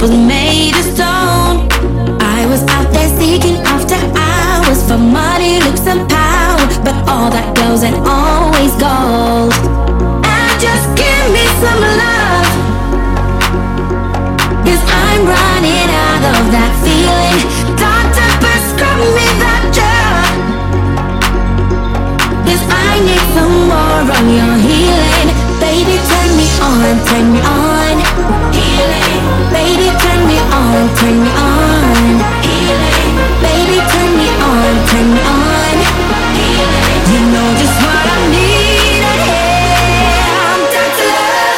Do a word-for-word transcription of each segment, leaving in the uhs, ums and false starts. was made of stone. I was out there seeking after hours for money, looks and power, but all that goes ain't always gold. And just give me some love, 'cause I'm running out of that feeling. Doctor, prescribe me that drug, 'cause I need some more of your healing. Baby, turn me on, turn me on. Healing. Baby, turn me on, turn me on. Healing. Baby, turn me on, turn me on. Healing. You know just what I need. Yeah, I'm down to love.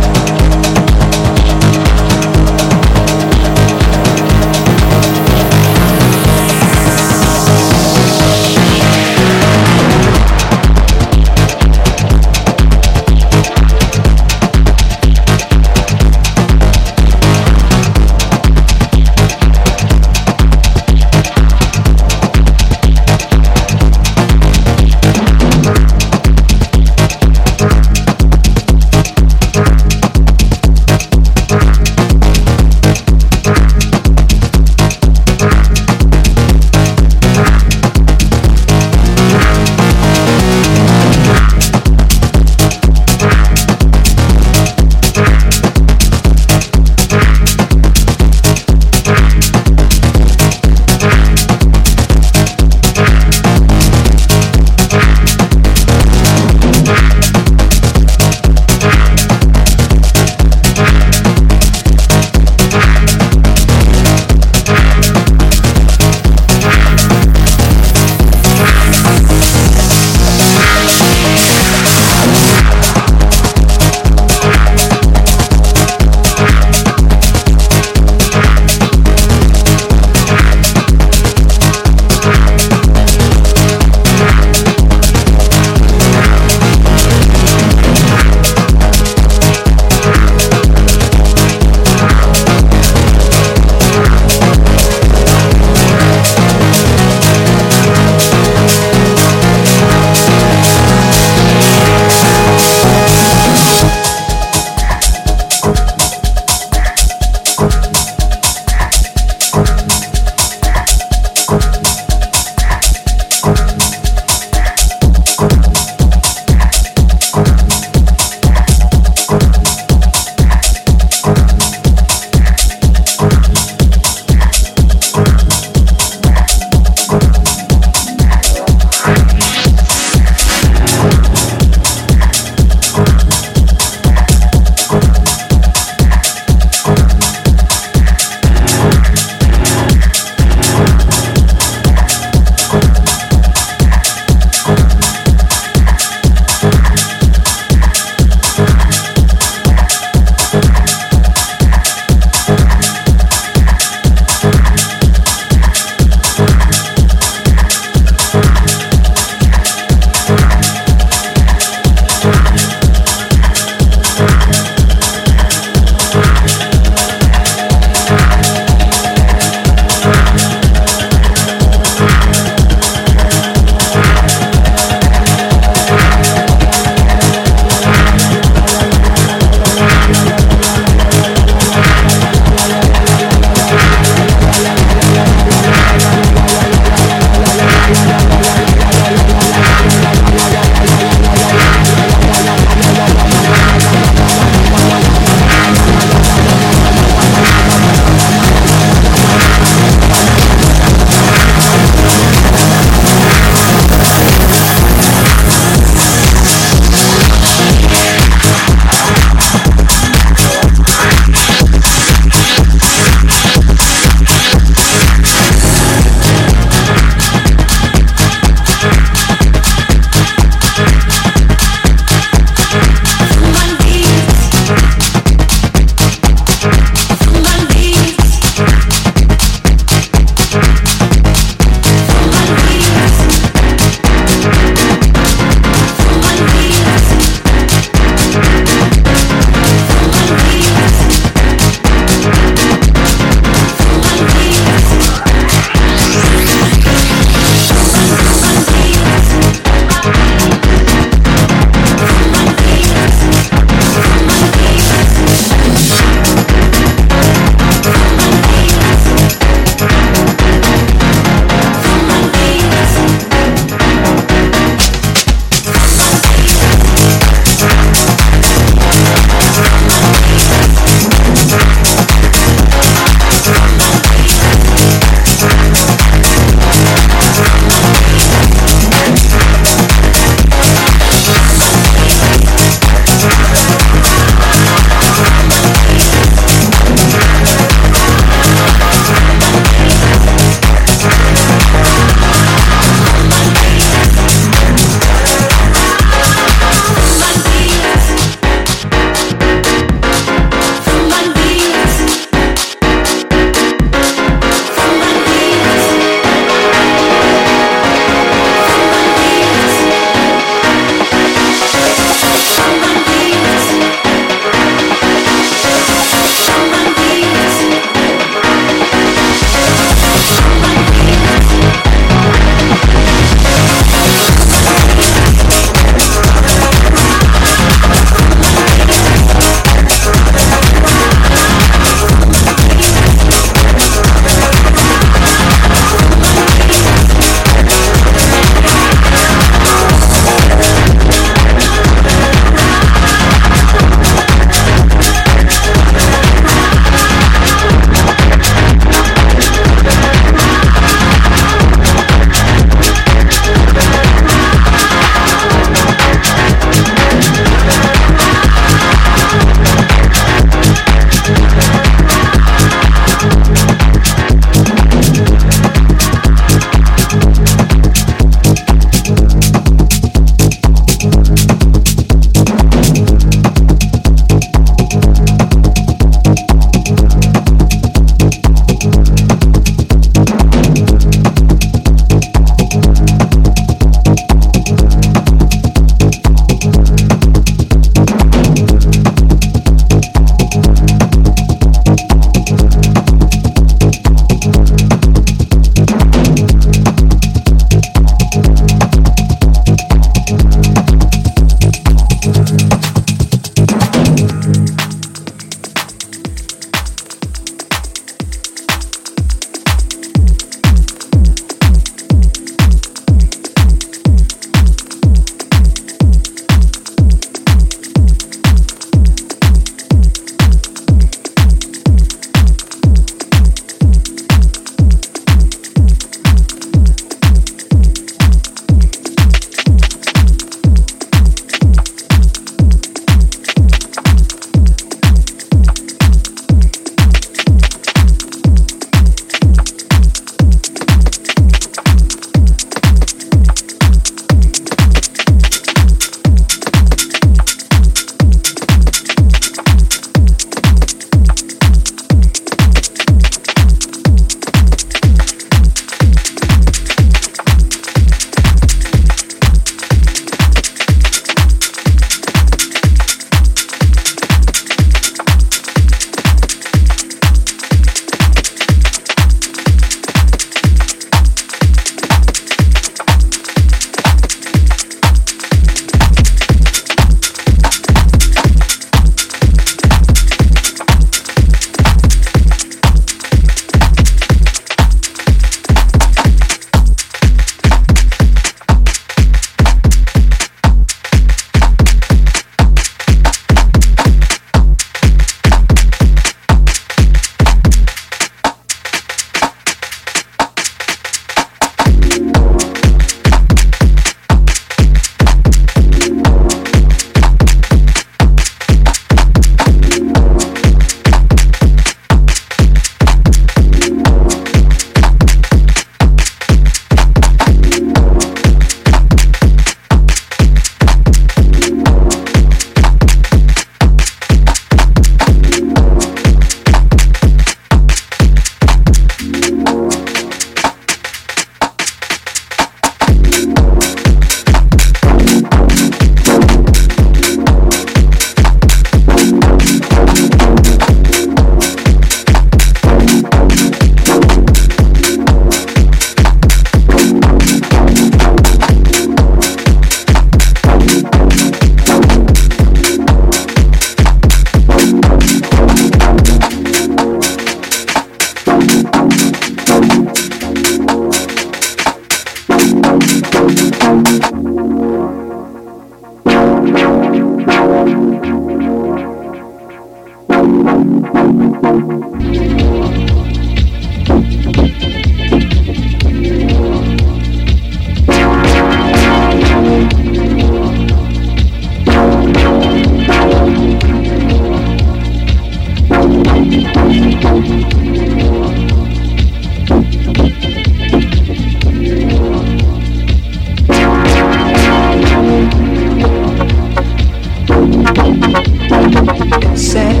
Say